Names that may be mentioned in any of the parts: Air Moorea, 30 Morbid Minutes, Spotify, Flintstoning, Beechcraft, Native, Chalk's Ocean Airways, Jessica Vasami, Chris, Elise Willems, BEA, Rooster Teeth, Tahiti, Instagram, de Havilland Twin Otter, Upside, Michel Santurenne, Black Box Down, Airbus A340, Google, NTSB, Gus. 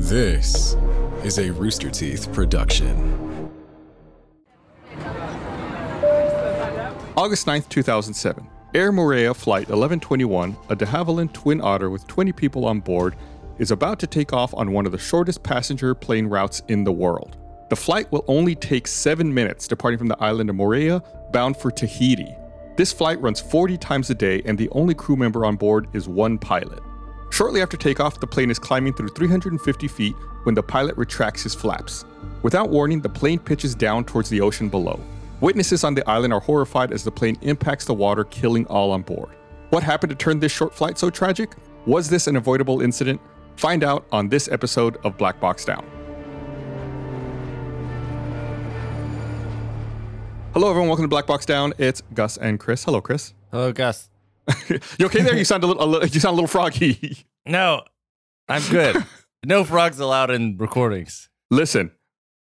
This is a Rooster Teeth production. August 9th, 2007. Air Moorea Flight 1121, a de Havilland Twin Otter with 20 people on board, is about to take off on one of the shortest passenger plane routes in the world. The flight will only take 7 minutes, departing from the island of Moorea, bound for Tahiti. This flight runs 40 times a day, and the only crew member on board is one pilot. Shortly after takeoff, the plane is climbing through 350 feet when the pilot retracts his flaps. Without warning, the plane pitches down towards the ocean below. Witnesses on the island are horrified as the plane impacts the water, killing all on board. What happened to turn this short flight so tragic? Was this an avoidable incident? Find out on this episode of Black Box Down. Hello, everyone. Welcome to Black Box Down. It's Gus and Chris. Hello, Chris. Hello, Gus. You okay there? You sound a little froggy. No, I'm good. No frogs allowed in recordings. Listen,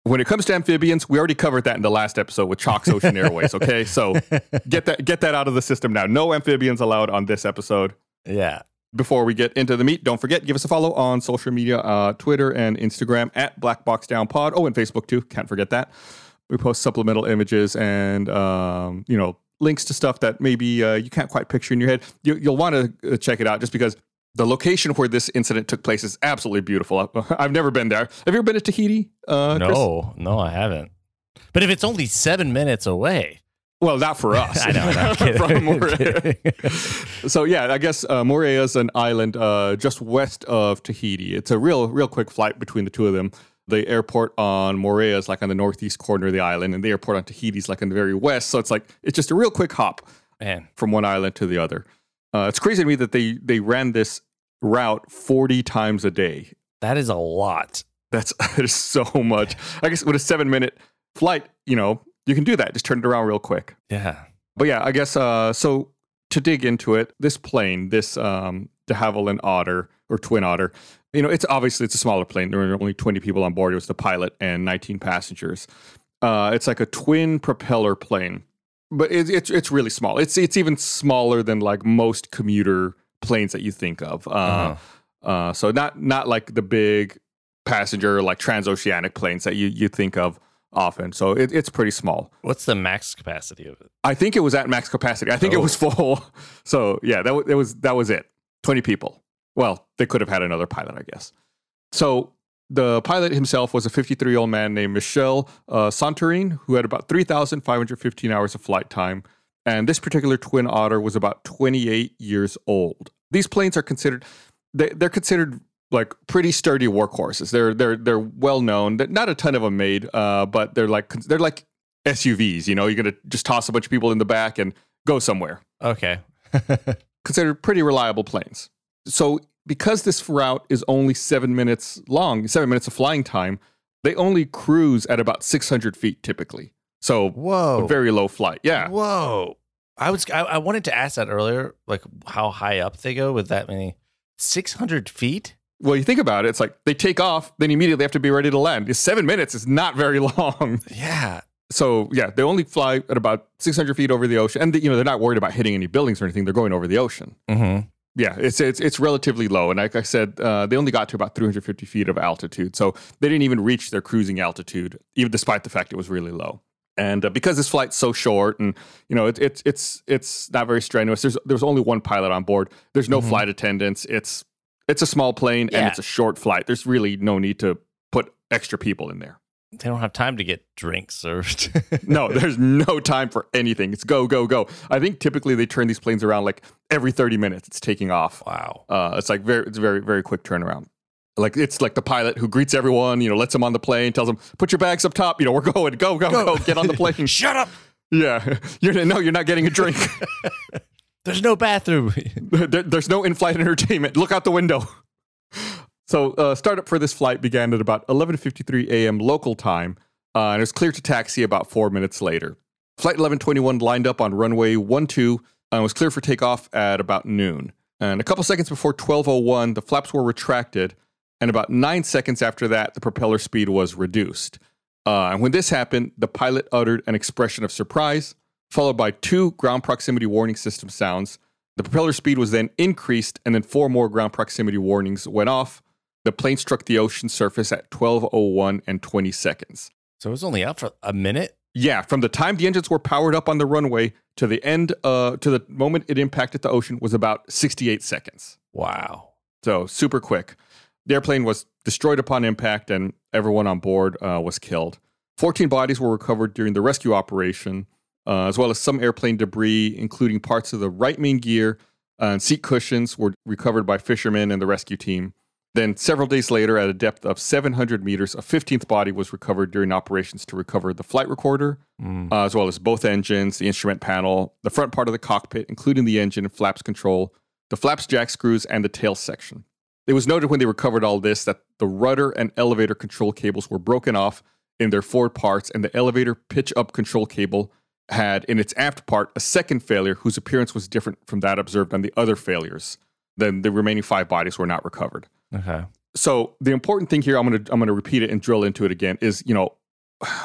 when it comes to amphibians, we already covered that in the last episode with Chalk's Ocean Airways. Okay, so get that out of the system now. No amphibians allowed on this episode. Yeah. Before we get into the meat, don't forget, give us a follow on social media, Twitter and Instagram at Black Box Down Pod. Oh, and Facebook too. Can't forget that. We post supplemental images and, links to stuff that maybe you can't quite picture in your head. You'll want to check it out just because the location where this incident took place is absolutely beautiful. I've never been there. Have you ever been to Tahiti? No, I haven't. But if it's only 7 minutes away. Well, not for us. I know. not kidding. From Moorea. So yeah, I guess Moorea is an island just west of Tahiti. It's a real quick flight between the two of them. The airport on Moorea is like on the northeast corner of the island, and the airport on Tahiti is like in the very west. So it's just a real quick hop from one island to the other. It's crazy to me that they ran this route 40 times a day. That is a lot. That is so much. I guess with a 7 minute flight, you can do that. Just turn it around real quick. Yeah. But yeah, I guess, so to dig into it, this plane, this de Havilland Otter or Twin Otter, it's a smaller plane. There were only 20 people on board. It was the pilot and 19 passengers. It's like a twin propeller plane, but it's really small. It's even smaller than like most commuter planes that you think of. So not like the big passenger like transoceanic planes that you think of often. So it's pretty small. What's the max capacity of it? I think it was at max capacity. I think it was full. So yeah, that was it. 20 people. Well, they could have had another pilot, I guess. So the pilot himself was a 53-year-old man named Michel Santurenne, who had about 3,515 hours of flight time. And this particular Twin Otter was about 28 years old. These planes are considered, they're considered like pretty sturdy workhorses. They're well known. Not a ton of them made, but they're like SUVs. You're gonna just toss a bunch of people in the back and go somewhere. Okay. Considered pretty reliable planes. So because this route is only 7 minutes long, 7 minutes of flying time, they only cruise at about 600 feet typically. So whoa, a very low flight. Yeah. Whoa. I wanted to ask that earlier, like how high up they go with that many. 600 feet? Well, you think about it. It's like they take off, then immediately have to be ready to land. 7 minutes is not very long. Yeah. So yeah, they only fly at about 600 feet over the ocean. And they're not worried about hitting any buildings or anything. They're going over the ocean. Mm-hmm. Yeah, it's relatively low. And like I said, they only got to about 350 feet of altitude. So they didn't even reach their cruising altitude, even despite the fact it was really low. And because this flight's so short and, it's not very strenuous. There's only one pilot on board. There's no flight attendants. It's a small plane and it's a short flight. There's really no need to put extra people in there. They don't have time to get drinks served. No, there's no time for anything. It's go, go, go. I think typically they turn these planes around like every 30 minutes. It's taking off. Wow. It's very, very quick turnaround. Like it's like the pilot who greets everyone, lets them on the plane, tells them, put your bags up top. We're going, go, go, go, get on the plane. Shut up. Yeah. You're not getting a drink. There's no bathroom. There's no in-flight entertainment. Look out the window. So startup for this flight began at about 11:53 a.m. local time, and it was clear to taxi about 4 minutes later. Flight 1121 lined up on runway 12 and was clear for takeoff at about noon. And a couple seconds before 12:01, the flaps were retracted, and about 9 seconds after that, the propeller speed was reduced. And when this happened, the pilot uttered an expression of surprise, followed by two ground proximity warning system sounds. The propeller speed was then increased, and then four more ground proximity warnings went off. The plane struck the ocean surface at 12:01 and 20 seconds. So it was only out for a minute? Yeah, from the time the engines were powered up on the runway to the end, to the moment it impacted the ocean was about 68 seconds. Wow. So super quick. The airplane was destroyed upon impact and everyone on board was killed. 14 bodies were recovered during the rescue operation, as well as some airplane debris, including parts of the right main gear and seat cushions were recovered by fishermen and the rescue team. Then several days later, at a depth of 700 meters, a 15th body was recovered during operations to recover the flight recorder, as well as both engines, the instrument panel, the front part of the cockpit, including the engine and flaps control, the flaps jack screws, and the tail section. It was noted when they recovered all this that the rudder and elevator control cables were broken off in their forward parts, and the elevator pitch-up control cable had, in its aft part, a second failure whose appearance was different from that observed on the other failures. Then the remaining 5 bodies were not recovered. Okay. So the important thing here, I'm going to repeat it and drill into it again, is, you know,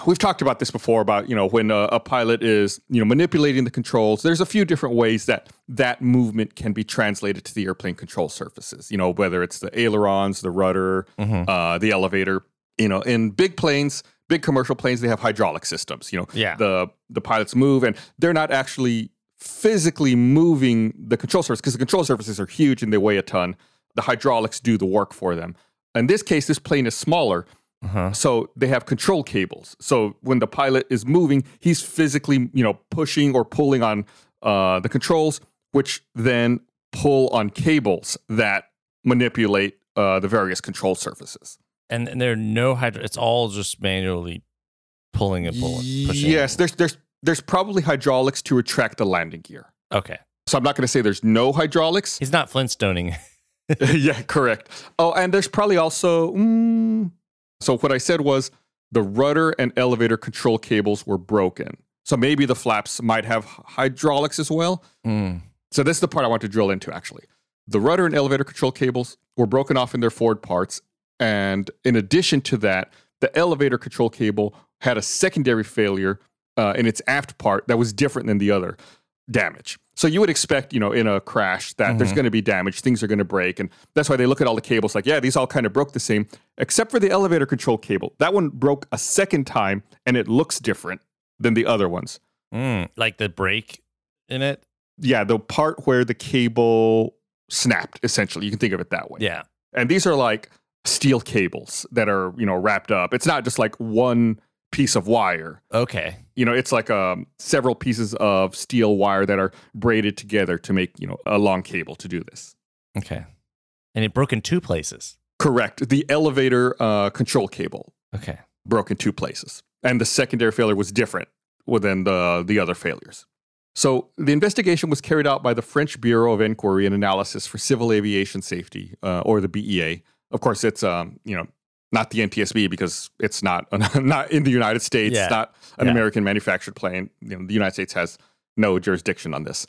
we've talked about this before about, you know, when a pilot is, you know, manipulating the controls, there's a few different ways that movement can be translated to the airplane control surfaces, you know, whether it's the ailerons, the rudder, the elevator, you know, in big planes, big commercial planes, they have hydraulic systems, you know, the pilots move and they're not actually physically moving the control surface because the control surfaces are huge and they weigh a ton. The hydraulics do the work for them. In this case, this plane is smaller, so they have control cables. So when the pilot is moving, he's physically, you know, pushing or pulling on the controls, which then pull on cables that manipulate the various control surfaces. And there are no it's all just manually pulling and pushing. Yes, there's probably hydraulics to retract the landing gear. Okay. So I'm not going to say there's no hydraulics. He's not Flintstoning. Yeah, correct. Oh, and there's probably also... So what I said was the rudder and elevator control cables were broken. So maybe the flaps might have hydraulics as well. So this is the part I want to drill into, actually. The rudder and elevator control cables were broken off in their forward parts. And in addition to that, the elevator control cable had a secondary failure in its aft part that was different than the other damage. So you would expect, you know, in a crash that there's going to be damage, things are going to break. And that's why they look at all the cables like, yeah, these all kind of broke the same, except for the elevator control cable. That one broke a second time and it looks different than the other ones. Like the break in it? Yeah, the part where the cable snapped, essentially. You can think of it that way. Yeah. And these are like steel cables that are, you know, wrapped up. It's not just like one piece of wire. Okay. You know, it's like several pieces of steel wire that are braided together to make, you know, a long cable to do this. Okay. And it broke in 2 places. Correct. The elevator control cable. Okay. Broke in 2 places. And the secondary failure was different than the other failures. So the investigation was carried out by the French Bureau of Inquiry and Analysis for Civil Aviation Safety, or the BEA. Of course, it's, you know, not the NTSB because it's not in the United States. Yeah. It's not an American manufactured plane. You know, the United States has no jurisdiction on this.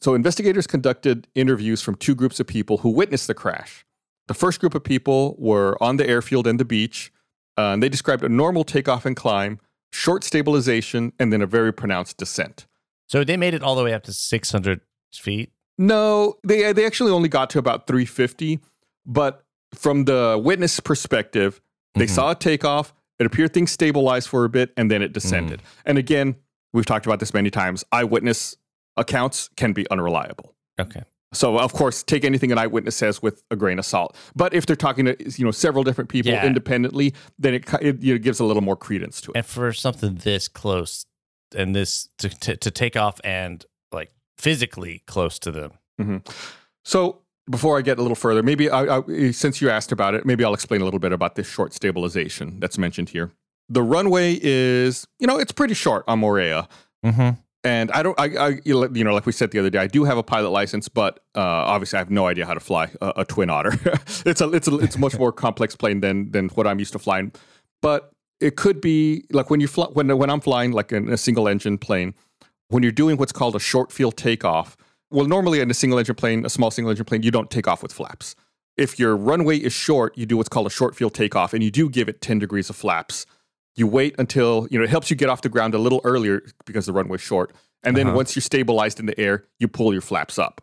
So investigators conducted interviews from 2 groups of people who witnessed the crash. The first group of people were on the airfield and the beach, and they described a normal takeoff and climb, short stabilization, and then a very pronounced descent. So they made it all the way up to 600 feet? No, they actually only got to about 350, but from the witness perspective, they saw a takeoff, it appeared things stabilized for a bit, and then it descended. And again, we've talked about this many times, eyewitness accounts can be unreliable. Okay. So, of course, take anything an eyewitness says with a grain of salt. But if they're talking to, you know, several different people independently, then it you know, gives a little more credence to it. And for something this close, and this to take off and, like, physically close to them. So... Before I get a little further, maybe since you asked about it, maybe I'll explain a little bit about this short stabilization that's mentioned here. The runway is, you know, it's pretty short on Moorea. And you know, like we said the other day, I do have a pilot license, but obviously I have no idea how to fly a Twin Otter. It's a much more complex plane than what I'm used to flying. But it could be like when you fly, when I'm flying like in a single engine plane, when you're doing what's called a short field takeoff. Well, normally in a small single engine plane, you don't take off with flaps. If your runway is short, you do what's called a short field takeoff, and you do give it 10 degrees of flaps. You wait until, you know, it helps you get off the ground a little earlier because the runway's short. And then once you're stabilized in the air, you pull your flaps up.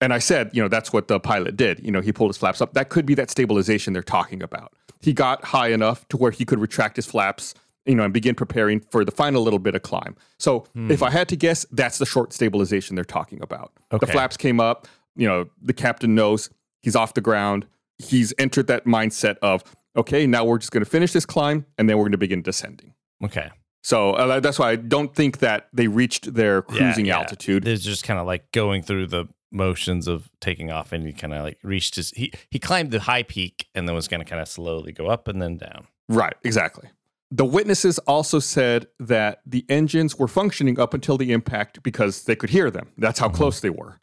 And I said, you know, that's what the pilot did. You know, he pulled his flaps up. That could be that stabilization they're talking about. He got high enough to where he could retract his flaps, you know, and begin preparing for the final little bit of climb. So if I had to guess, that's the short stabilization they're talking about. Okay. The flaps came up, you know, the captain knows he's off the ground. He's entered that mindset of, okay, now we're just going to finish this climb, and then we're going to begin descending. Okay. So that's why I don't think that they reached their cruising altitude. They're just kind of like going through the motions of taking off, and he kind of like reached his, he climbed the high peak and then was going to kind of slowly go up and then down. Right, exactly. The witnesses also said that the engines were functioning up until the impact because they could hear them. That's how close they were.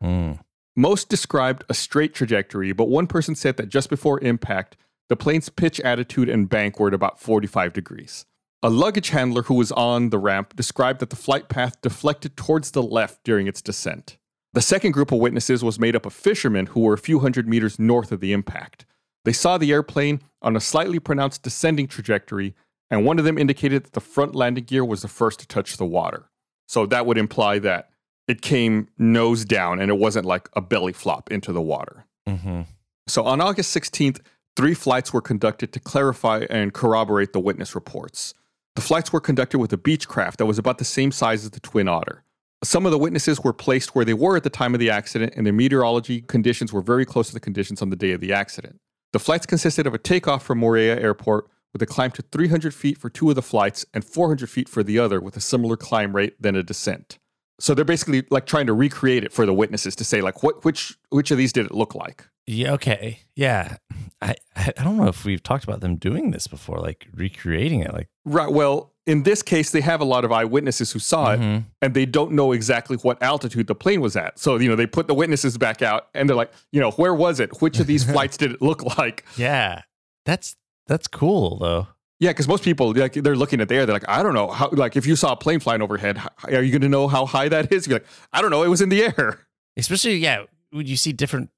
Most described a straight trajectory, but one person said that just before impact, the plane's pitch, attitude, and bank were at about 45 degrees. A luggage handler who was on the ramp described that the flight path deflected towards the left during its descent. The second group of witnesses was made up of fishermen who were a few hundred meters north of the impact. They saw the airplane on a slightly pronounced descending trajectory, and one of them indicated that the front landing gear was the first to touch the water. So that would imply that it came nose down and it wasn't like a belly flop into the water. Mm-hmm. So on August 16th, 3 flights were conducted to clarify and corroborate the witness reports. The flights were conducted with a Beechcraft that was about the same size as the Twin Otter. Some of the witnesses were placed where they were at the time of the accident, and the meteorology conditions were very close to the conditions on the day of the accident. The flights consisted of a takeoff from Moorea Airport with a climb to 300 feet for 2 of the flights and 400 feet for the other with a similar climb rate than a descent. So they're basically like trying to recreate it for the witnesses to say like which of these did it look like? Yeah, okay. Yeah. I don't know if we've talked about them doing this before, like recreating it. Like, right. Well, in this case, they have a lot of eyewitnesses who saw it, and they don't know exactly what altitude the plane was at. So, you know, they put the witnesses back out, and they're like, you know, where was it? Which of these flights did it look like? Yeah. That's cool, though. Yeah, because most people, like, they're looking at the air, they're like, I don't know. How, like, if you saw a plane flying overhead, are you going to know how high that is? You're like, I don't know. It was in the air. Especially, yeah, when you see different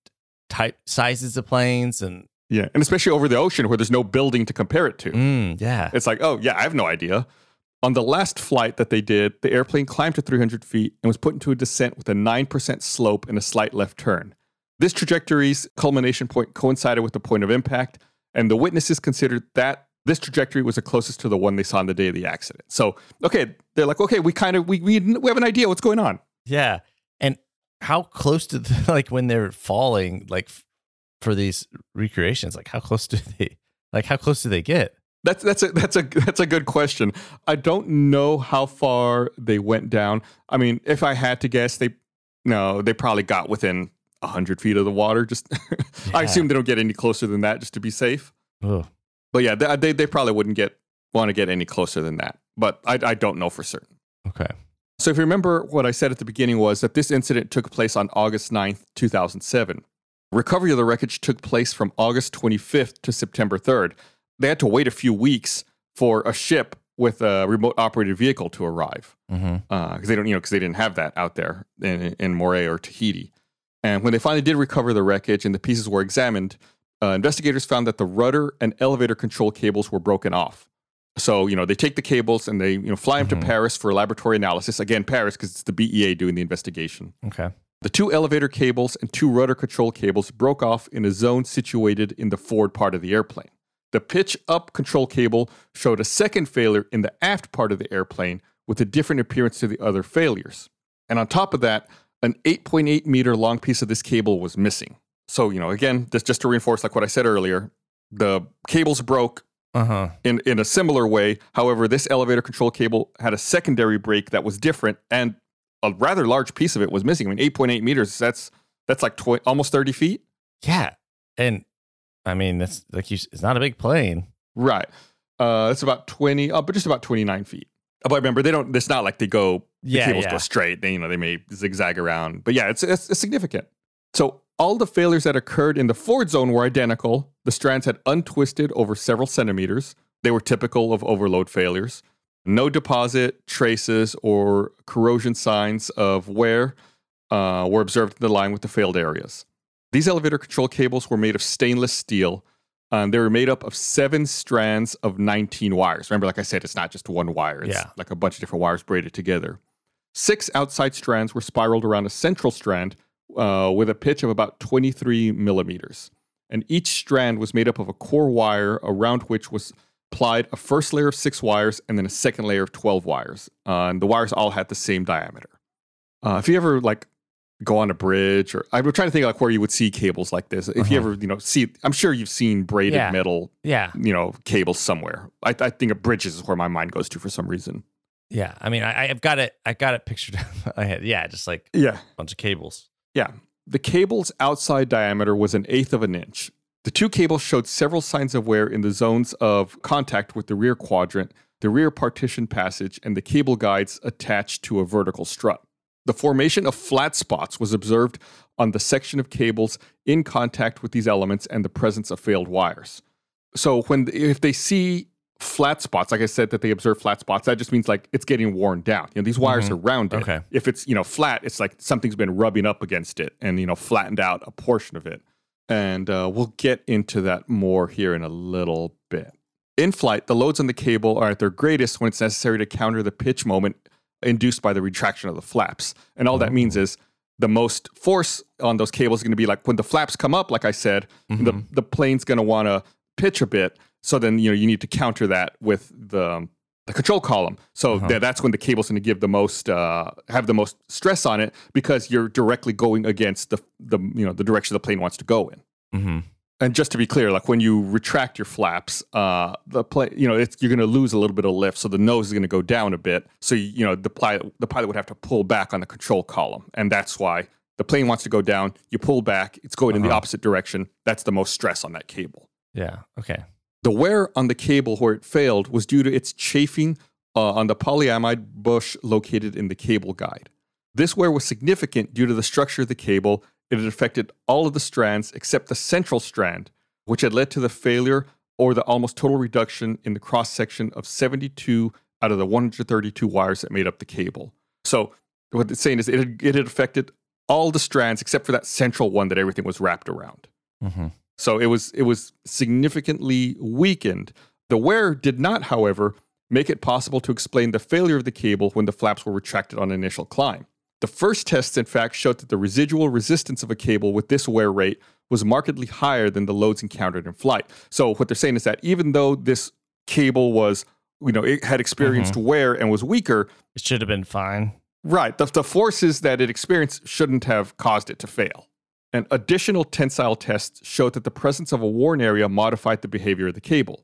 type sizes of planes and especially over the ocean where there's no building to compare it to. It's like, oh yeah, I have no idea. On the last flight that they did, the airplane climbed to 300 feet and was put into a descent with a 9% slope and a slight left turn. This trajectory's culmination point coincided with the point of impact, and the witnesses considered that this trajectory was the closest to the one they saw on the day of the accident. So okay, they're like, okay, we have an idea what's going on. Yeah. And how close to like when they're falling, like for these recreations, like how close do they get? That's a good question. I don't know how far they went down. I mean, if I had to guess, they probably got within 100 feet of the water. Just I assume they don't get any closer than that, just to be safe. Ugh. But yeah, they probably wouldn't want to get any closer than that. But I don't know for certain. Okay. So if you remember, what I said at the beginning was that this incident took place on August 9th, 2007. Recovery of the wreckage took place from August 25th to September 3rd. They had to wait a few weeks for a ship with a remote operated vehicle to arrive because they didn't have that out there in Moorea or Tahiti. And when they finally did recover the wreckage and the pieces were examined, investigators found that the rudder and elevator control cables were broken off. So, you know, they take the cables and they, you know, fly them to Paris for laboratory analysis. Again, Paris, because it's the BEA doing the investigation. Okay. The 2 elevator cables and 2 rudder control cables broke off in a zone situated in the forward part of the airplane. The pitch up control cable showed a second failure in the aft part of the airplane with a different appearance to the other failures. And on top of that, an 8.8 meter long piece of this cable was missing. So, you know, again, this just to reinforce like what I said earlier, the cables broke. In a similar way. However, this elevator control cable had a secondary break that was different, and a rather large piece of it was missing. I mean, 8.8 meters, that's like almost 30 feet. Yeah. And I mean, that's like, it's not a big plane. Right. It's about 29 feet. But remember, it's not like they go, the cables go straight. They, you know, they may zigzag around, but yeah, it's significant. So all the failures that occurred in the forward zone were identical. The strands had untwisted over several centimeters. They were typical of overload failures. No deposit, traces, or corrosion signs of wear were observed in the line with the failed areas. These elevator control cables were made of stainless steel, and they were made up of 7 strands of 19 wires. Remember, like I said, it's not just one wire. It's like a bunch of different wires braided together. 6 outside strands were spiraled around a central strand, with a pitch of about 23 millimeters. And each strand was made up of a core wire around which was applied a first layer of 6 wires and then a second layer of 12 wires. And the wires all had the same diameter. If you ever like go on a bridge, or I'm trying to think like where you would see cables like this. If you ever, see, I'm sure you've seen braided metal, cables somewhere. I think of bridges is where my mind goes to for some reason. Yeah. I mean, I've got it pictured in my head. Yeah. Just like a bunch of cables. Yeah. The cable's outside diameter was 1/8 of an inch. The two cables showed several signs of wear in the zones of contact with the rear quadrant, the rear partition passage, and the cable guides attached to a vertical strut. The formation of flat spots was observed on the section of cables in contact with these elements and the presence of failed wires. So if they see flat spots, like I said, that they observe flat spots, that just means like it's getting worn down. These wires are rounded. Okay. If it's, flat, it's like something's been rubbing up against it and, flattened out a portion of it. And we'll get into that more here in a little bit. In flight, the loads on the cable are at their greatest when it's necessary to counter the pitch moment induced by the retraction of the flaps. And all that means is the most force on those cables is going to be like when the flaps come up, like I said, the plane's going to want to pitch a bit. So then, you need to counter that with the control column. So that's when the cable's going to give the most, have the most stress on it because you're directly going against the direction the plane wants to go in. Mm-hmm. And just to be clear, like when you retract your flaps, the plane, you're going to lose a little bit of lift, so the nose is going to go down a bit. So the pilot would have to pull back on the control column, and that's why the plane wants to go down. You pull back; it's going in the opposite direction. That's the most stress on that cable. Yeah. Okay. The wear on the cable where it failed was due to its chafing on the polyamide bush located in the cable guide. This wear was significant due to the structure of the cable. It had affected all of the strands except the central strand, which had led to the failure or the almost total reduction in the cross-section of 72 out of the 132 wires that made up the cable. So what it's saying is it had affected all the strands except for that central one that everything was wrapped around. Mm-hmm. So it was significantly weakened. The wear did not, however, make it possible to explain the failure of the cable when the flaps were retracted on initial climb. The first tests, in fact, showed that the residual resistance of a cable with this wear rate was markedly higher than the loads encountered in flight. So what they're saying is that even though this cable was, it had experienced wear and was weaker, it should have been fine. Right. The forces that it experienced shouldn't have caused it to fail. And additional tensile tests showed that the presence of a worn area modified the behavior of the cable.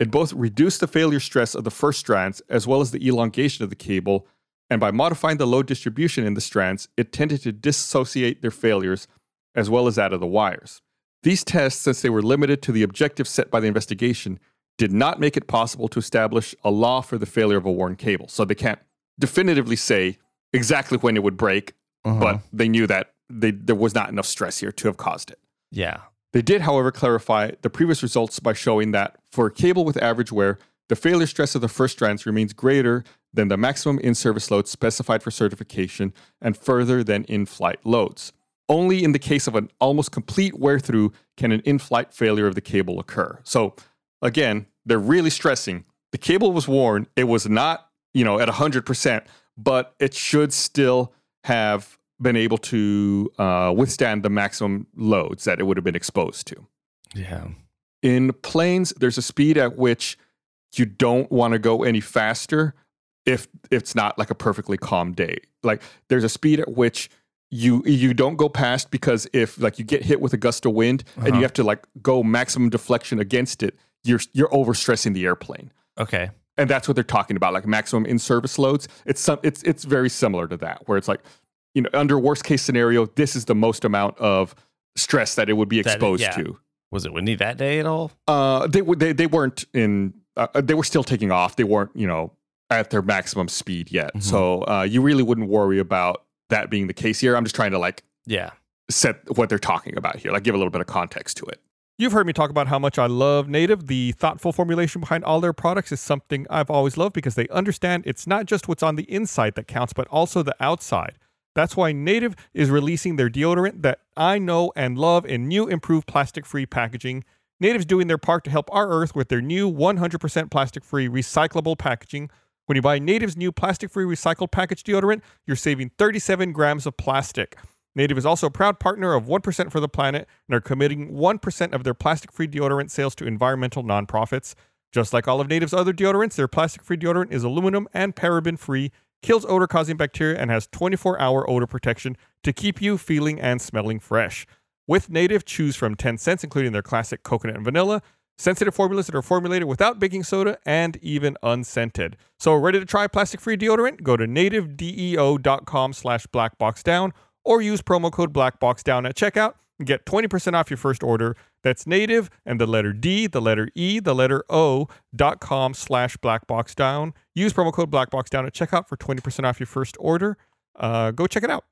It both reduced the failure stress of the first strands as well as the elongation of the cable. And by modifying the load distribution in the strands, it tended to dissociate their failures as well as that of the wires. These tests, since they were limited to the objective set by the investigation, did not make it possible to establish a law for the failure of a worn cable. So they can't definitively say exactly when it would break, but they knew that there was not enough stress here to have caused it. Yeah. They did, however, clarify the previous results by showing that for a cable with average wear, the failure stress of the first strands remains greater than the maximum in-service load specified for certification and further than in-flight loads. Only in the case of an almost complete wear-through can an in-flight failure of the cable occur. So, again, they're really stressing. The cable was worn. It was not, at 100%, but it should still have been able to withstand the maximum loads that it would have been exposed to. Yeah. In planes, there's a speed at which you don't want to go any faster if it's not like a perfectly calm day. Like there's a speed at which you don't go past because if like you get hit with a gust of wind and you have to like go maximum deflection against it, you're overstressing the airplane. Okay. And that's what they're talking about, like maximum in-service loads. It's very similar to that, where it's like, under worst case scenario, this is the most amount of stress that it would be exposed to. Was it windy that day at all? They weren't in. They were still taking off. They weren't, at their maximum speed yet. Mm-hmm. So you really wouldn't worry about that being the case here. I'm just trying to set what they're talking about here, like give a little bit of context to it. You've heard me talk about how much I love Native. The thoughtful formulation behind all their products is something I've always loved because they understand it's not just what's on the inside that counts, but also the outside. That's why Native is releasing their deodorant that I know and love in new improved plastic-free packaging. Native's doing their part to help our Earth with their new 100% plastic-free recyclable packaging. When you buy Native's new plastic-free recycled package deodorant, you're saving 37 grams of plastic. Native is also a proud partner of 1% for the Planet and are committing 1% of their plastic-free deodorant sales to environmental nonprofits. Just like all of Native's other deodorants, their plastic-free deodorant is aluminum and paraben-free, kills odor-causing bacteria, and has 24-hour odor protection to keep you feeling and smelling fresh. With Native, choose from 10 scents, including their classic coconut and vanilla, sensitive formulas that are formulated without baking soda, and even unscented. So ready to try plastic-free deodorant? Go to nativedeo.com/blackboxdown or use promo code BlackBoxDown at checkout and get 20% off your first order. That's Native and the letter D, the letter E, the letter O.com/BlackBoxDown. Use promo code BlackBoxDown at checkout for 20% off your first order. Go check it out.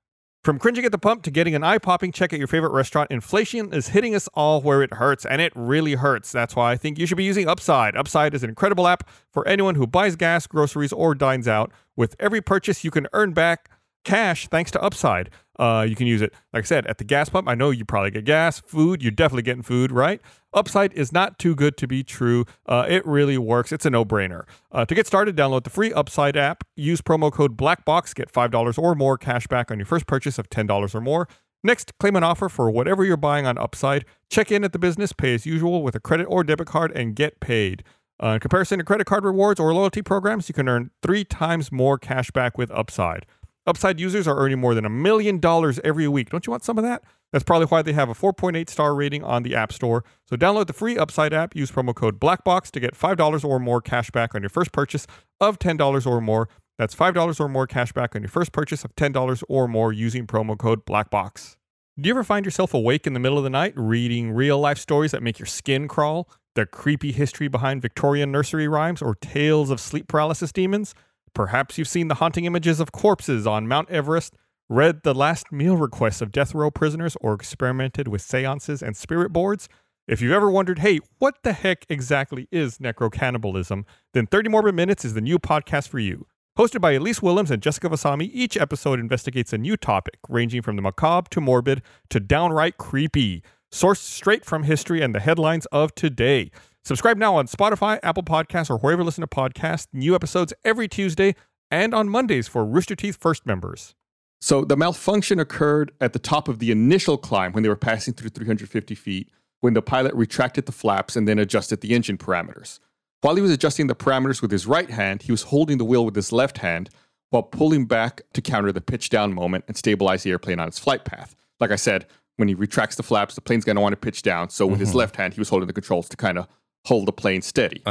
From cringing at the pump to getting an eye-popping check at your favorite restaurant, inflation is hitting us all where it hurts, and it really hurts. That's why I think you should be using Upside. Upside is an incredible app for anyone who buys gas, groceries, or dines out. With every purchase, you can earn back cash thanks to Upside. You can use it, like I said, at the gas pump. I know you probably get gas, food. You're definitely getting food, right? Upside is not too good to be true. It really works. It's a no-brainer. To get started, download the free Upside app. Use promo code BlackBox. Get $5 or more cash back on your first purchase of $10 or more. Next, claim an offer for whatever you're buying on Upside. Check in at the business, pay as usual with a credit or debit card, and get paid. In comparison to credit card rewards or loyalty programs, you can earn 3 times more cash back with Upside. Upside users are earning more than $1 million every week. Don't you want some of that? That's probably why they have a 4.8-star rating on the App Store. So download the free Upside app. Use promo code BlackBox to get $5 or more cash back on your first purchase of $10 or more. That's $5 or more cash back on your first purchase of $10 or more using promo code BlackBox. Do you ever find yourself awake in the middle of the night reading real-life stories that make your skin crawl? The creepy history behind Victorian nursery rhymes or tales of sleep paralysis demons? Perhaps you've seen the haunting images of corpses on Mount Everest, read the last meal requests of death row prisoners, or experimented with seances and spirit boards. If you've ever wondered, hey, what the heck exactly is necrocannibalism? Then 30 Morbid Minutes is the new podcast for you. Hosted by Elise Willems and Jessica Vasami, each episode investigates a new topic, ranging from the macabre to morbid to downright creepy, sourced straight from history and the headlines of today. Subscribe now on Spotify, Apple Podcasts, or wherever you listen to podcasts. New episodes every Tuesday and on Mondays for Rooster Teeth First members. So the malfunction occurred at the top of the initial climb when they were passing through 350 feet, when the pilot retracted the flaps and then adjusted the engine parameters. While he was adjusting the parameters with his right hand, he was holding the wheel with his left hand while pulling back to counter the pitch down moment and stabilize the airplane on its flight path. Like I said, when he retracts the flaps, the plane's going to want to pitch down. So with his left hand, he was holding the controls to kind of hold the plane steady.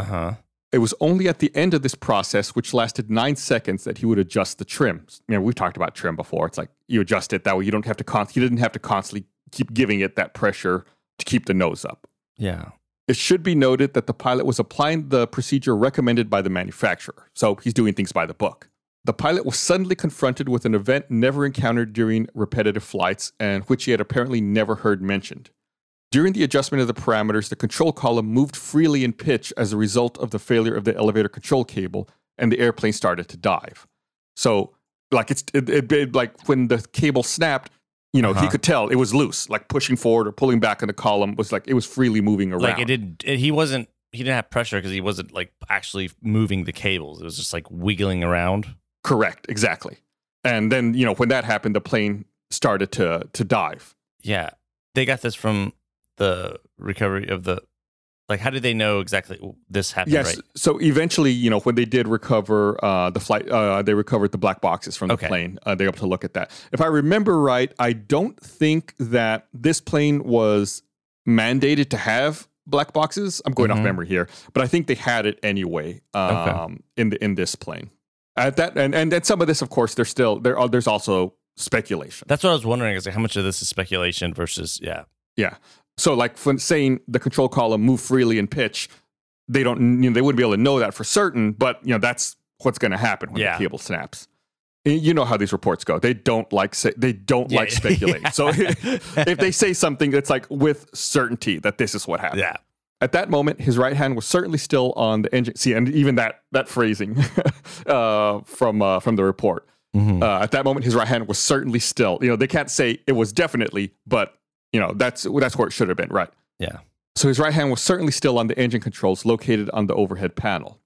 It was only at the end of this process, which lasted 9 seconds, that he would adjust the trim. We've talked about trim before. It's like you adjust it that way. You don't have to constantly keep giving it that pressure to keep the nose up. Yeah. It should be noted that the pilot was applying the procedure recommended by the manufacturer. So he's doing things by the book. The pilot was suddenly confronted with an event never encountered during repetitive flights and which he had apparently never heard mentioned. During the adjustment of the parameters, the control column moved freely in pitch as a result of the failure of the elevator control cable, and the airplane started to dive. So, like when the cable snapped, he could tell it was loose, like pushing forward or pulling back on the column was like it was freely moving around. He didn't have pressure because he wasn't actually moving the cables. It was just wiggling around. Correct, exactly. And then when that happened, the plane started to dive. Yeah, they got this from the recovery of the, how did they know exactly this happened? Yes. Right? So eventually, when they did recover the flight, they recovered the black boxes from the plane. They were able to look at that. If I remember right, I don't think that this plane was mandated to have black boxes. I'm going off memory here, but I think they had it anyway in this plane. At that, and then some of this, of course, there's also speculation. That's what I was wondering is how much of this is speculation versus yeah. So, when saying the control column move freely in pitch, they don't. They wouldn't be able to know that for certain, but that's what's going to happen when the cable snaps. You know how these reports go. They don't like speculating. So if they say something that's with certainty that this is what happened. Yeah. At that moment, his right hand was certainly still on the engine. See, and even that phrasing from the report. Mm-hmm. At that moment, his right hand was certainly still. They can't say it was definitely, but. That's where it should have been, right? Yeah. So his right hand was certainly still on the engine controls located on the overhead panel.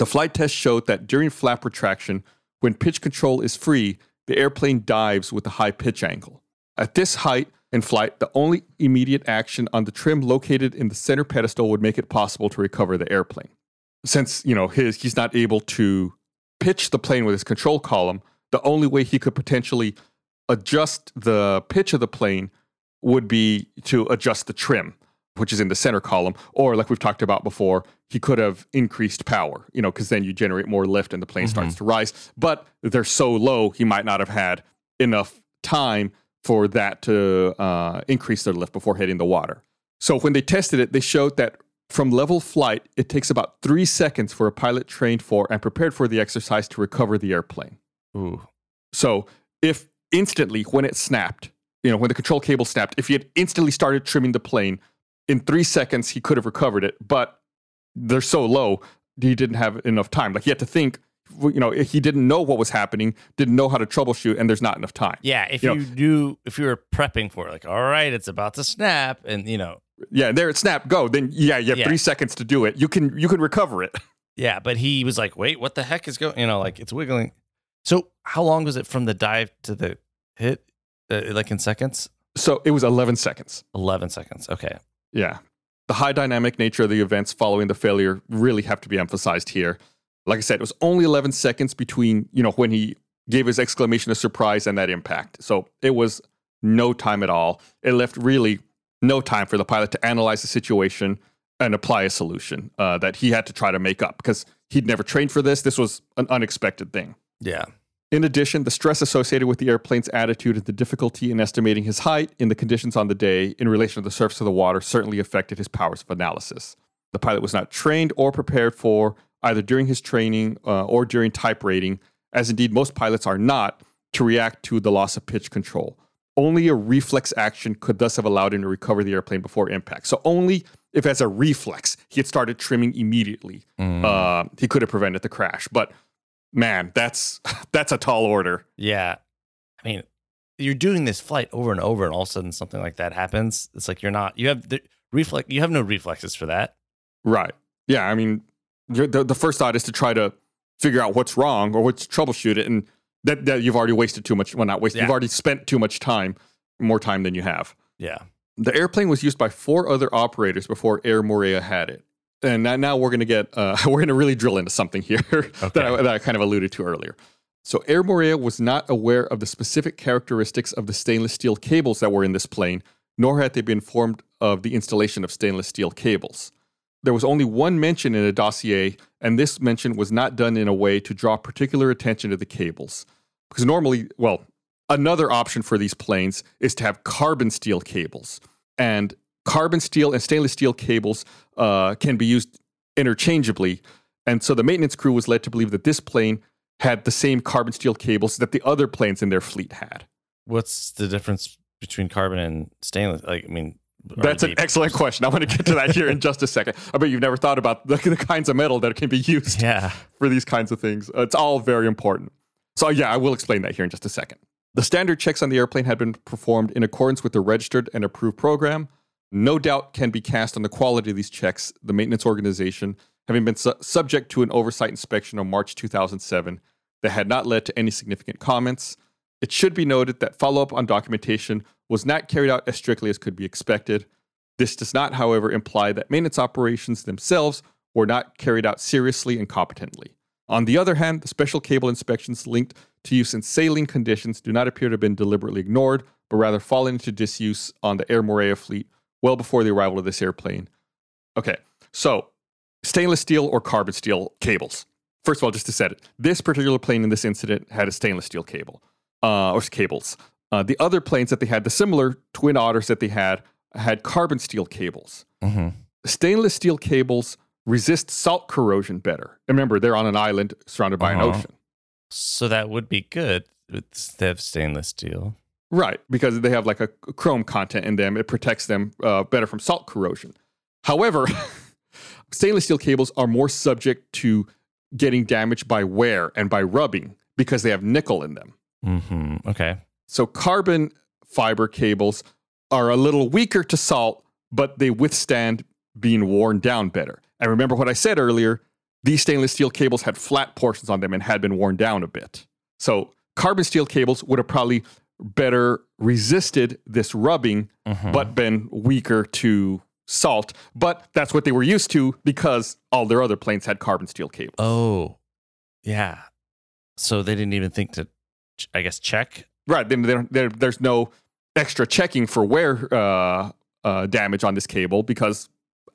The flight test showed that during flap retraction, when pitch control is free, the airplane dives with a high pitch angle. At this height in flight, the only immediate action on the trim located in the center pedestal would make it possible to recover the airplane. Since, you know, he's not able to pitch the plane with his control column, the only way he could potentially adjust the pitch of the plane would be to adjust the trim, which is in the center column. Or like we've talked about before, he could have increased power, you know, because then you generate more lift and the plane starts to rise. But they're so low, he might not have had enough time for that to increase their lift before hitting the water. So when they tested it, they showed that from level flight, it takes about 3 seconds for a pilot trained for and prepared for the exercise to recover the airplane. Ooh. So if instantly when it snapped, you know, when the control cable snapped, if he had instantly started trimming the plane, in 3 seconds, he could have recovered it, but they're so low, he didn't have enough time. Like, he had to think, you know, he didn't know what was happening, didn't know how to troubleshoot, and there's not enough time. Yeah, if you were prepping for it, like, all right, it's about to snap, and, you know. Yeah, there it snapped, go. Then, you have 3 seconds to do it. You can recover it. Yeah, but he was like, wait, what the heck is going, you know, like, it's wiggling. So how long was it from the dive to the hit, like in seconds? So it was 11 seconds. 11 seconds, okay. Yeah. The high dynamic nature of the events following the failure really have to be emphasized here. Like I said, it was only 11 seconds between, you know, when he gave his exclamation of surprise and that impact. So it was no time at all. It left really no time for the pilot to analyze the situation and apply a solution that he had to try to make up because he'd never trained for this. This was an unexpected thing. Yeah. In addition, the stress associated with the airplane's attitude and the difficulty in estimating his height in the conditions on the day in relation to the surface of the water certainly affected his powers of analysis. The pilot was not trained or prepared for, either during his training or during type rating, as indeed most pilots are not, to react to the loss of pitch control. Only a reflex action could thus have allowed him to recover the airplane before impact. So only if as a reflex he had started trimming immediately, he could have prevented the crash. But man, that's a tall order. Yeah. I mean, you're doing this flight over and over and all of a sudden something like that happens. It's like you have no reflexes for that. Right. Yeah, I mean, the first thought is to try to figure out what's wrong or what's troubleshoot it, and that you've already wasted too much, well, not wasted. Yeah. You've already spent too much time, more time than you have. Yeah. The airplane was used by 4 other operators before Air Moorea had it. And now we're going to get, we're going to really drill into something here that I kind of alluded to earlier. So Air Moorea was not aware of the specific characteristics of the stainless steel cables that were in this plane, nor had they been informed of the installation of stainless steel cables. There was only one mention in a dossier, and this mention was not done in a way to draw particular attention to the cables. Because normally, well, another option for these planes is to have carbon steel cables. And carbon steel and stainless steel cables can be used interchangeably. And so the maintenance crew was led to believe that this plane had the same carbon steel cables that the other planes in their fleet had. What's the difference between carbon and stainless? Like, I mean, that's an excellent question. I want to get to that here in just a second. I bet you've never thought about the kinds of metal that can be used for these kinds of things. It's all very important. So yeah, I will explain that here in just a second. The standard checks on the airplane had been performed in accordance with the registered and approved program. No doubt can be cast on the quality of these checks, the maintenance organization, having been subject to an oversight inspection on March 2007 that had not led to any significant comments. It should be noted that follow-up on documentation was not carried out as strictly as could be expected. This does not, however, imply that maintenance operations themselves were not carried out seriously and competently. On the other hand, the special cable inspections linked to use in saline conditions do not appear to have been deliberately ignored, but rather fallen into disuse on the Air Moorea fleet well before the arrival of this airplane. Okay, so stainless steel or carbon steel cables. First of all, just to set it, this particular plane in this incident had a stainless steel cable, or cables. The other planes that they had, the similar Twin Otters that they had carbon steel cables. Mm-hmm. Stainless steel cables resist salt corrosion better. Remember, they're on an island surrounded by an ocean. So that would be good instead of stainless steel. Right, because they have like a chrome content in them. It protects them better from salt corrosion. However, stainless steel cables are more subject to getting damaged by wear and by rubbing because they have nickel in them. Mm-hmm. Okay. So carbon fiber cables are a little weaker to salt, but they withstand being worn down better. And remember what I said earlier, these stainless steel cables had flat portions on them and had been worn down a bit. So carbon steel cables would have probably better resisted this rubbing, but been weaker to salt. But that's what they were used to because all their other planes had carbon steel cables. Oh, yeah. So they didn't even think to, I guess, check. Right. There's no extra checking for wear damage on this cable because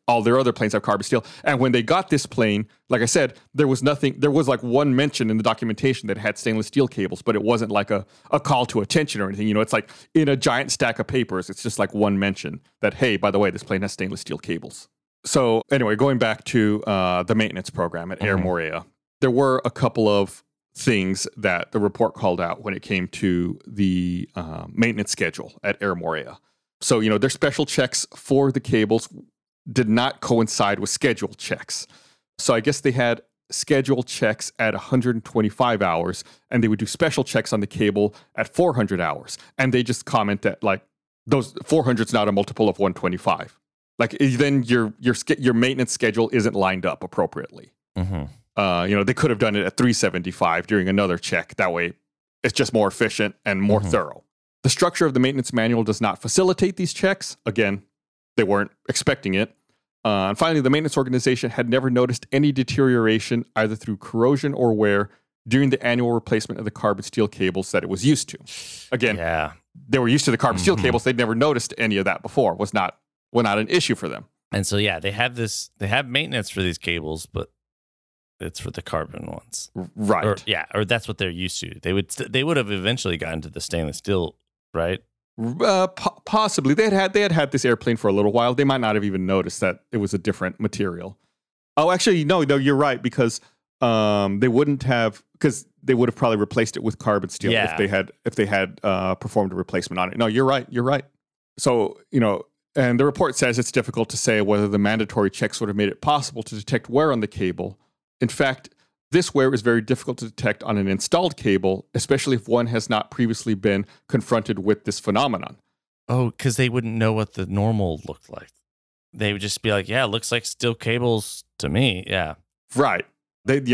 all their other planes have carbon steel. And when they got this plane, like I said, there was nothing. There was like one mention in the documentation that it had stainless steel cables, but it wasn't like a call to attention or anything. You know, it's like in a giant stack of papers, it's just like one mention that, hey, by the way, this plane has stainless steel cables. So anyway, going back to the maintenance program at Air Moorea, there were a couple of things that the report called out when it came to the maintenance schedule at Air Moorea. So, you know, their special checks for the cables did not coincide with scheduled checks. So I guess they had scheduled checks at 125 hours, and they would do special checks on the cable at 400 hours. And they just comment that, like, those 400 is not a multiple of 125. Like, then your maintenance schedule isn't lined up appropriately. You know, they could have done it at 375 during another check. That way, it's just more efficient and more thorough. The structure of the maintenance manual does not facilitate these checks. Again, they weren't expecting it. And finally, the maintenance organization had never noticed any deterioration, either through corrosion or wear, during the annual replacement of the carbon steel cables that it was used to. Again, they were used to the carbon steel cables. They'd never noticed any of that before. Was not an issue for them. And so, yeah, they have maintenance for these cables, but it's for the carbon ones. Right. Or that's what they're used to. They would have eventually gotten to the stainless steel, right? Possibly. They had this airplane for a little while. They might not have even noticed that it was a different material. Oh, actually, no, you're right, because they would have probably replaced it with carbon steel if they had performed a replacement on it. No, you're right. So, you know, and the report says it's difficult to say whether the mandatory checks would have made it possible to detect wear on the cable. In fact, this wear is very difficult to detect on an installed cable, especially if one has not previously been confronted with this phenomenon. Oh, because they wouldn't know what the normal looked like. They would just be like, yeah, it looks like steel cables to me. Yeah. Right. They'd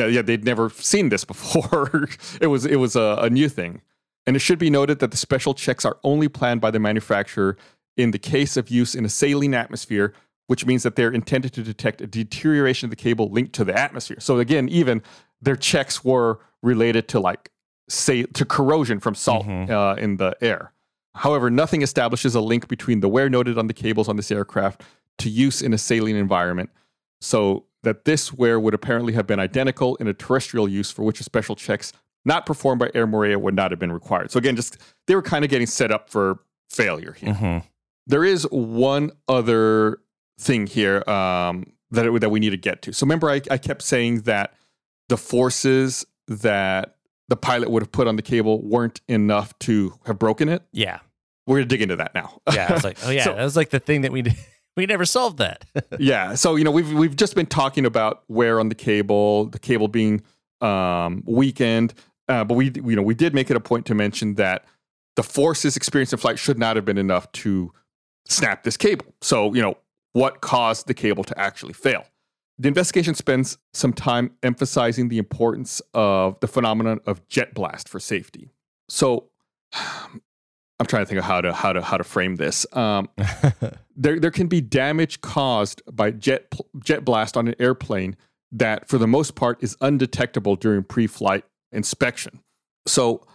never seen this before. It was a new thing. And it should be noted that the special checks are only planned by the manufacturer in the case of use in a saline atmosphere, which means that they're intended to detect a deterioration of the cable linked to the atmosphere. So again, even their checks were related to to corrosion from salt in the air. However, nothing establishes a link between the wear noted on the cables on this aircraft to use in a saline environment, so that this wear would apparently have been identical in a terrestrial use for which a special checks not performed by Air Moorea would not have been required. So again, just they were kind of getting set up for failure here. There is one other thing here that we need to get to. So remember, I kept saying that the forces that the pilot would have put on the cable weren't enough to have broken it. Yeah, we're gonna dig into that now. Yeah, I was like, oh yeah, so, that was like the thing that we never solved that. Yeah, so you know we've just been talking about wear on the cable being weakened, but we did make it a point to mention that the forces experienced in flight should not have been enough to snap this cable. So you know, what caused the cable to actually fail? The investigation spends some time emphasizing the importance of the phenomenon of jet blast for safety. So I'm trying to think of how to frame this. There can be damage caused by jet blast on an airplane that, for the most part, is undetectable during pre-flight inspection. So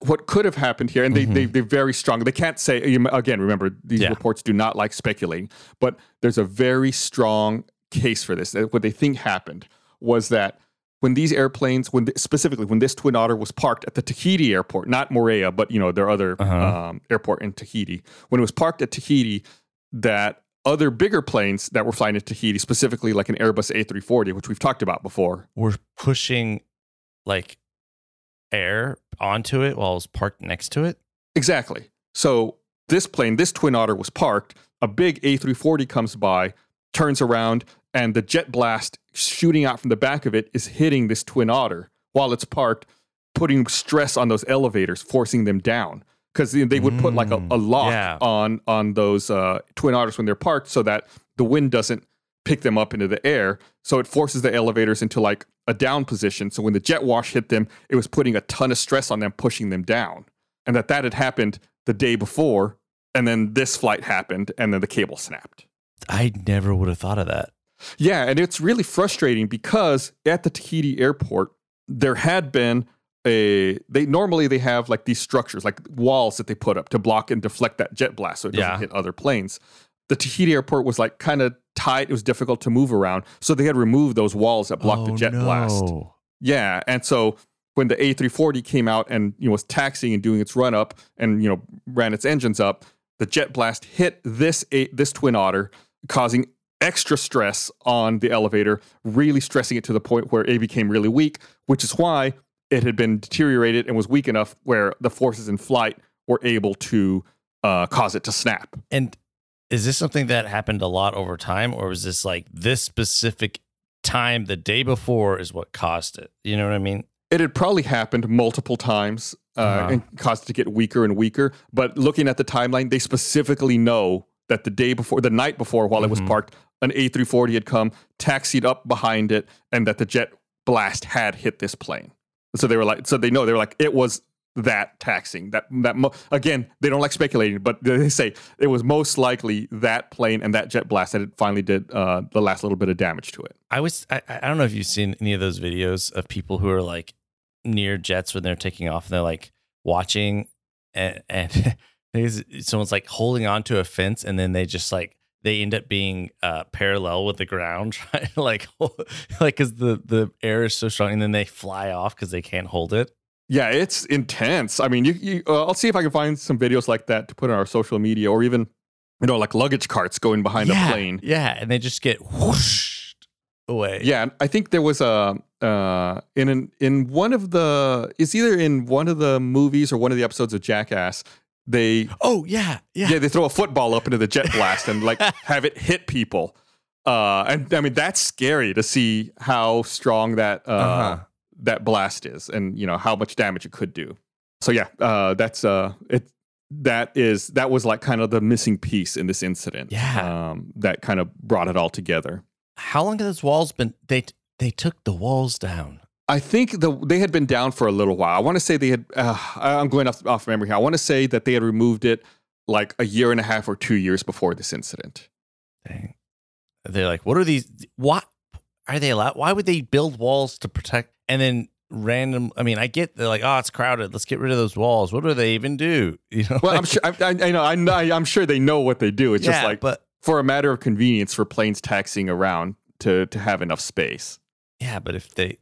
what could have happened here, and they're very strong. They can't say, again, remember, these reports do not like speculating, but there's a very strong case for this. What they think happened was that when these airplanes, specifically when this Twin Otter was parked at the Tahiti airport, not Moorea, but, you know, their other airport in Tahiti, when it was parked at Tahiti, that other bigger planes that were flying to Tahiti, specifically like an Airbus A340, which we've talked about before, were pushing, like, air onto it while it was parked next to it? Exactly. So this plane, this Twin Otter was parked, a big A340 comes by, turns around, and the jet blast shooting out from the back of it is hitting this Twin Otter while it's parked, putting stress on those elevators, forcing them down. Because they would put like a lock on those Twin Otters when they're parked so that the wind doesn't pick them up into the air. So it forces the elevators into like a down position. So when the jet wash hit them, it was putting a ton of stress on them, pushing them down. and that had happened the day before, and then this flight happened, and then the cable snapped. I never would have thought of that. Yeah, and it's really frustrating because at the Tahiti airport, there had been they normally have like these structures, like walls that they put up to block and deflect that jet blast so it doesn't hit other planes. The Tahiti airport was like kind of tight. It was difficult to move around. So they had removed those walls that blocked the jet blast. Yeah. And so when the A340 came out and was taxiing and doing its run up and ran its engines up, the jet blast hit this Twin Otter, causing extra stress on the elevator, really stressing it to the point where it became really weak, which is why it had been deteriorated and was weak enough where the forces in flight were able to cause it to snap. And is this something that happened a lot over time, or was this like this specific time the day before is what caused it? You know what I mean? It had probably happened multiple times and caused it to get weaker and weaker. But looking at the timeline, they specifically know that the day before, the night before, while it was parked, an A340 had come, taxied up behind it, and that the jet blast had hit this plane. So they were like, it was that taxiing. Again, they don't like speculating, but they say it was most likely that plane and that jet blast that it finally did the last little bit of damage to it. I don't know if you've seen any of those videos of people who are like near jets when they're taking off and they're like watching and someone's like holding onto a fence and then they just like, they end up being parallel with the ground, trying to because the air is so strong, and then they fly off because they can't hold it. Yeah, it's intense. I mean, I'll see if I can find some videos like that to put on our social media, or even like luggage carts going behind a plane. Yeah, and they just get whooshed away. Yeah, I think there was a in one of the movies or one of the episodes of Jackass. They throw a football up into the jet blast and like have it hit people. And I mean, that's scary to see how strong that blast is and how much damage it could do. So yeah, that was like kind of the missing piece in this incident. Yeah. That kind of brought it all together. How long have those walls been? They took the walls down. I think they had been down for a little while. I want to say they had, I'm going off memory here. I want to say that they had removed it like a year and a half or 2 years before this incident. Dang. They're like, what are these? What are they allowed? Why would they build walls to protect? And then I get they're like, oh, it's crowded. Let's get rid of those walls. What do they even do? Well, I'm sure, I'm sure they know what they do. It's just like, but for a matter of convenience for planes taxiing around to have enough space. Yeah. But if they,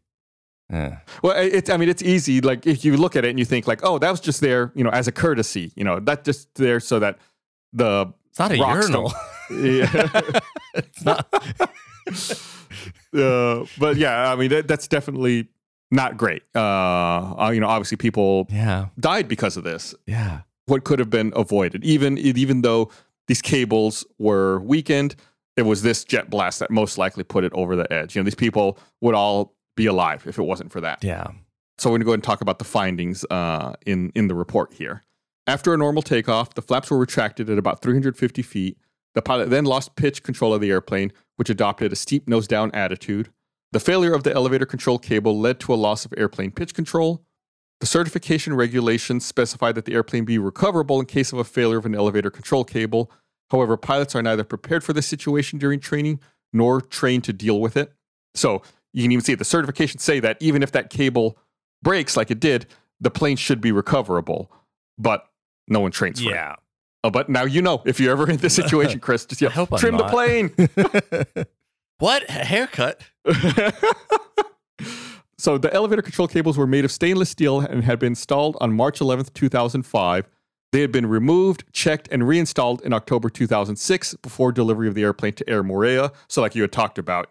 well, it's easy. Like if you look at it and you think like, oh, that was just there, as a courtesy, that just there so that it's not a urinal. Yeah. It's not. But yeah, I mean, that's definitely not great. Obviously people died because of this. Yeah. What could have been avoided, even though these cables were weakened, it was this jet blast that most likely put it over the edge. These people would all be alive if it wasn't for that. Yeah. So we're going to go ahead and talk about the findings in the report here. After a normal takeoff, the flaps were retracted at about 350 feet. The pilot then lost pitch control of the airplane, which adopted a steep nose-down attitude. The failure of the elevator control cable led to a loss of airplane pitch control. The certification regulations specify that the airplane be recoverable in case of a failure of an elevator control cable. However, pilots are neither prepared for this situation during training nor trained to deal with it. So, you can even see the certifications say that even if that cable breaks like it did, the plane should be recoverable, but no one trains for it. Oh, but now if you're ever in this situation, Chris, just trim the plane. What? A haircut? So the elevator control cables were made of stainless steel and had been installed on March 11th, 2005. They had been removed, checked, and reinstalled in October 2006 before delivery of the airplane to Air Moorea. So like you had talked about,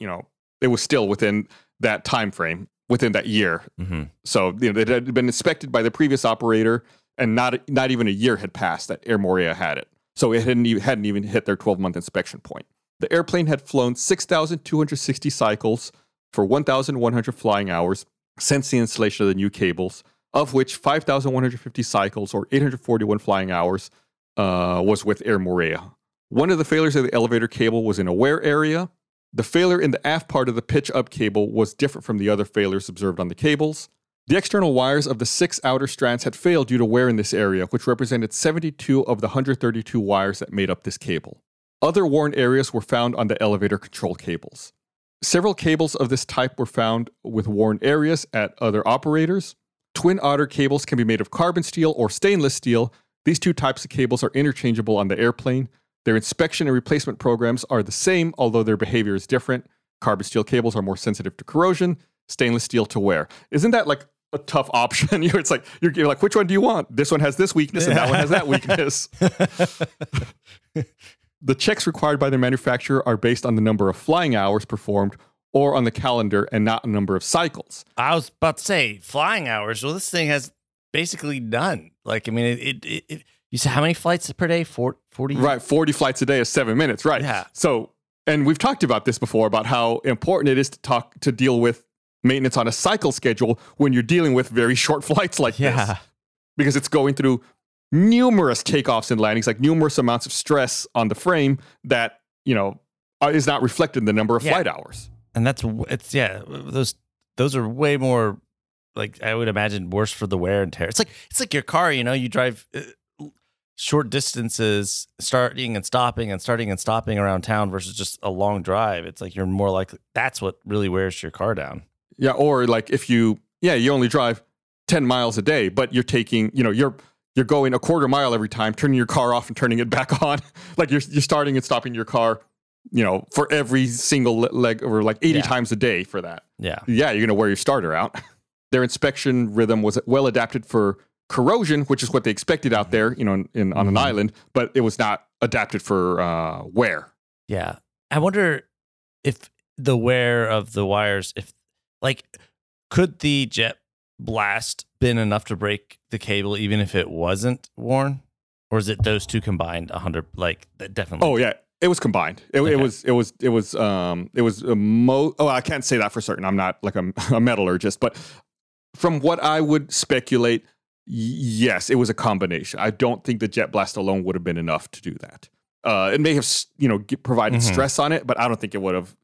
it was still within that time frame, within that year. Mm-hmm. So it had been inspected by the previous operator, and not even a year had passed that Air Moorea had it. So it hadn't even hit their 12-month inspection point. The airplane had flown 6,260 cycles for 1,100 flying hours since the installation of the new cables, of which 5,150 cycles or 841 flying hours was with Air Moorea. One of the failures of the elevator cable was in a wear area. The failure in the aft part of the pitch-up cable was different from the other failures observed on the cables. The external wires of the 6 outer strands had failed due to wear in this area, which represented 72 of the 132 wires that made up this cable. Other worn areas were found on the elevator control cables. Several cables of this type were found with worn areas at other operators. Twin Otter cables can be made of carbon steel or stainless steel. These two types of cables are interchangeable on the airplane. Their inspection and replacement programs are the same, although their behavior is different. Carbon steel cables are more sensitive to corrosion, stainless steel to wear. Isn't that like a tough option? It's like, you're like, which one do you want? This one has this weakness and that one has that weakness. The checks required by the manufacturer are based on the number of flying hours performed or on the calendar and not a number of cycles. I was about to say, flying hours. Well, this thing has basically none. Like, I mean, it you said how many flights per day? 40? Right, 40 flights a day is 7 minutes, right. Yeah. So, and we've talked about this before, about how important it is to deal with maintenance on a cycle schedule when you're dealing with very short flights like this. Because it's going through numerous takeoffs and landings, like numerous amounts of stress on the frame that, is not reflected in the number of flight hours. And those are way more, like, I would imagine, worse for the wear and tear. It's like your car, you drive short distances, starting and stopping around town versus just a long drive. It's like you're more likely, that's what really wears your car down. Yeah, or like if you only drive 10 miles a day, but you're taking, you're going a quarter mile every time, turning your car off and turning it back on. Like you're starting and stopping your car, for every single leg, or like 80 times a day for that. Yeah. Yeah, you're going to wear your starter out. Their inspection rhythm was well adapted for corrosion, which is what they expected out there, on an island, but it was not adapted for wear. Yeah. I wonder if the wear of the wires, could the jet blast been enough to break the cable even if it wasn't worn, or is it those two combined? 100, like, definitely. Oh yeah, it was combined. I can't say that for certain. I'm not like a metallurgist, but from what I would speculate, yes, it was a combination. I don't think the jet blast alone would have been enough to do that. It may have provided stress on it, but I don't think it would have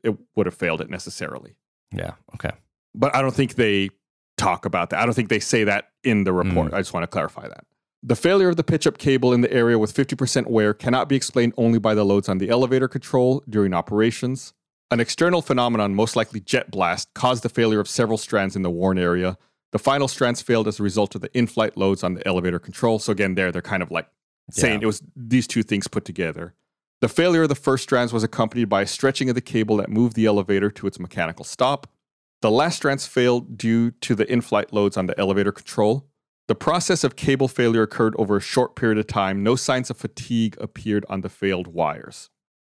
failed it necessarily. Yeah. Okay. But I don't think they talk about that. I don't think they say that in the report. I just want to clarify that. The failure of the pitch-up cable in the area with 50% wear cannot be explained only by the loads on the elevator control during operations. An external phenomenon, most likely jet blast, caused the failure of several strands in the worn area. The final strands failed as a result of the in-flight loads on the elevator control. So again, they're kind of like saying it was these two things put together. The failure of the first strands was accompanied by a stretching of the cable that moved the elevator to its mechanical stop. The last strands failed due to the in-flight loads on the elevator control. The process of cable failure occurred over a short period of time. No signs of fatigue appeared on the failed wires.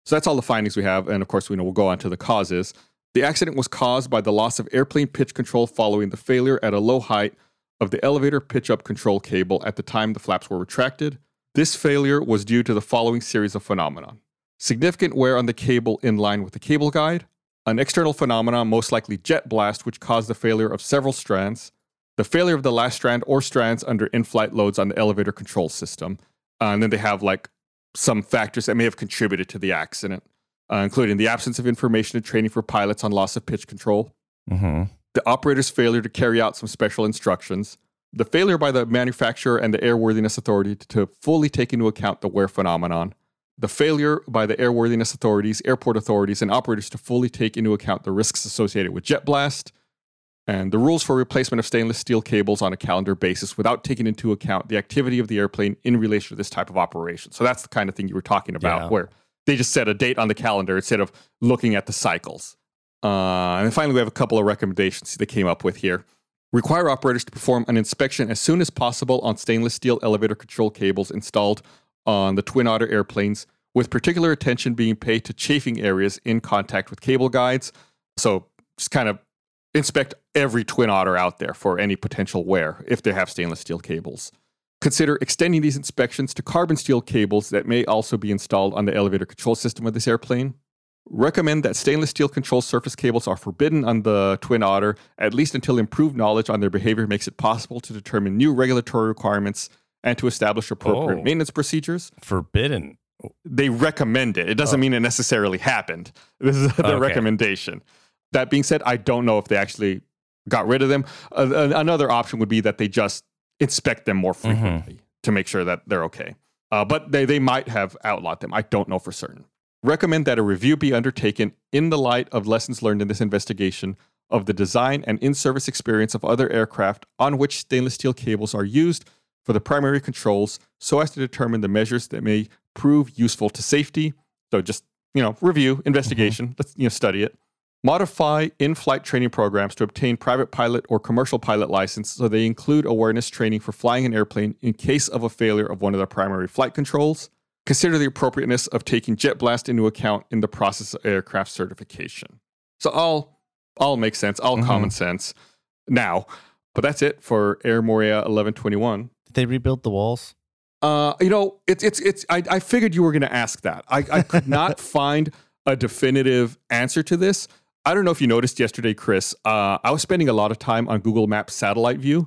So that's all the findings we have. And of course, we'll go on to the causes. The accident was caused by the loss of airplane pitch control following the failure at a low height of the elevator pitch-up control cable at the time the flaps were retracted. This failure was due to the following series of phenomena. Significant wear on the cable in line with the cable guide. An external phenomenon, most likely jet blast, which caused the failure of several strands, the failure of the last strand or strands under in-flight loads on the elevator control system. And then they have like some factors that may have contributed to the accident, including the absence of information and training for pilots on loss of pitch control, the operator's failure to carry out some special instructions, the failure by the manufacturer and the airworthiness authority to fully take into account the wear phenomenon, the failure by the airworthiness authorities, airport authorities, and operators to fully take into account the risks associated with jet blast, and the rules for replacement of stainless steel cables on a calendar basis without taking into account the activity of the airplane in relation to this type of operation. So that's the kind of thing you were talking about, where they just set a date on the calendar instead of looking at the cycles. And finally, we have a couple of recommendations they came up with here. Require operators to perform an inspection as soon as possible on stainless steel elevator control cables installed on the Twin Otter airplanes, with particular attention being paid to chafing areas in contact with cable guides. So just kind of inspect every Twin Otter out there for any potential wear if they have stainless steel cables. Consider extending these inspections to carbon steel cables that may also be installed on the elevator control system of this airplane. Recommend that stainless steel control surface cables are forbidden on the Twin Otter, at least until improved knowledge on their behavior makes it possible to determine new regulatory requirements and to establish appropriate maintenance procedures. Forbidden. They recommend it. It doesn't mean it necessarily happened. This is the recommendation. That being said, I don't know if they actually got rid of them. Another option would be that they just inspect them more frequently to make sure that they're okay. But they might have outlawed them. I don't know for certain. Recommend that a review be undertaken in the light of lessons learned in this investigation of the design and in-service experience of other aircraft on which stainless steel cables are used for the primary controls, so as to determine the measures that may prove useful to safety. So just, review, investigation, let's, study it. Modify in-flight training programs to obtain private pilot or commercial pilot license so they include awareness training for flying an airplane in case of a failure of one of the primary flight controls. Consider the appropriateness of taking jet blast into account in the process of aircraft certification. So all makes sense, all common sense now. But that's it for Air Moorea 1121. Did they rebuild the walls? I figured you were going to ask that. I could not find a definitive answer to this. I don't know if you noticed yesterday, Chris, I was spending a lot of time on Google Maps satellite view.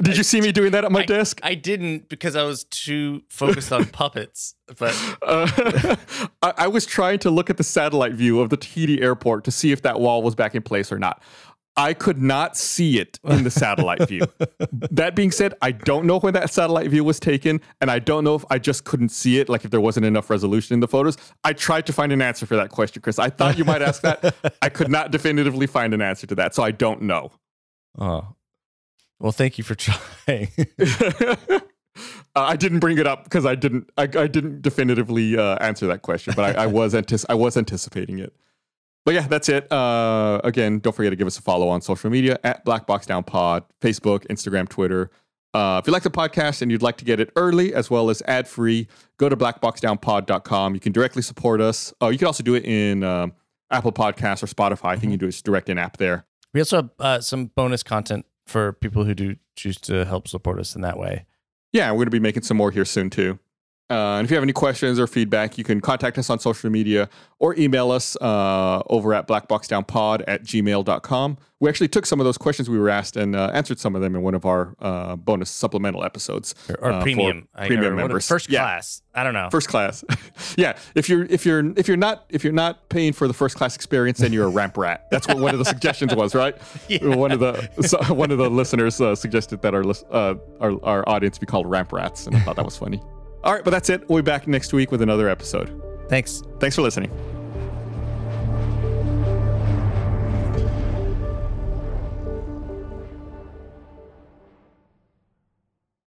Did you see me doing that at my desk? I didn't, because I was too focused on puppets. But I was trying to look at the satellite view of the Tahiti airport to see if that wall was back in place or not. I could not see it in the satellite view. That being said, I don't know when that satellite view was taken, and I don't know if I just couldn't see it, like if there wasn't enough resolution in the photos. I tried to find an answer for that question, Chris. I thought you might ask that. I could not definitively find an answer to that, so I don't know. Oh, well, thank you for trying. I didn't bring it up because I didn't definitively answer that question, but I was anticipating it. But yeah, that's it. Again, don't forget to give us a follow on social media at Black Box Down Pod, Facebook, Instagram, Twitter. If you like the podcast and you'd like to get it early as well as ad free, go to blackboxdownpod.com. You can directly support us. You can also do it in Apple Podcasts or Spotify. I think you do it direct in app there. We also have some bonus content for people who do choose to help support us in that way. Yeah, we're going to be making some more here soon too. And if you have any questions or feedback, you can contact us on social media or email us over at blackboxdownpod@gmail.com. We actually took some of those questions we were asked and answered some of them in one of our bonus supplemental episodes. Or premium. Premium members. First class. Yeah. I don't know. First class. Yeah. If you're not paying for the first class experience, then you're a ramp rat. That's what one of the suggestions was, right? Yeah. One of the listeners suggested that our audience be called ramp rats, and I thought that was funny. All right, but that's it. We'll be back next week with another episode. Thanks. Thanks for listening.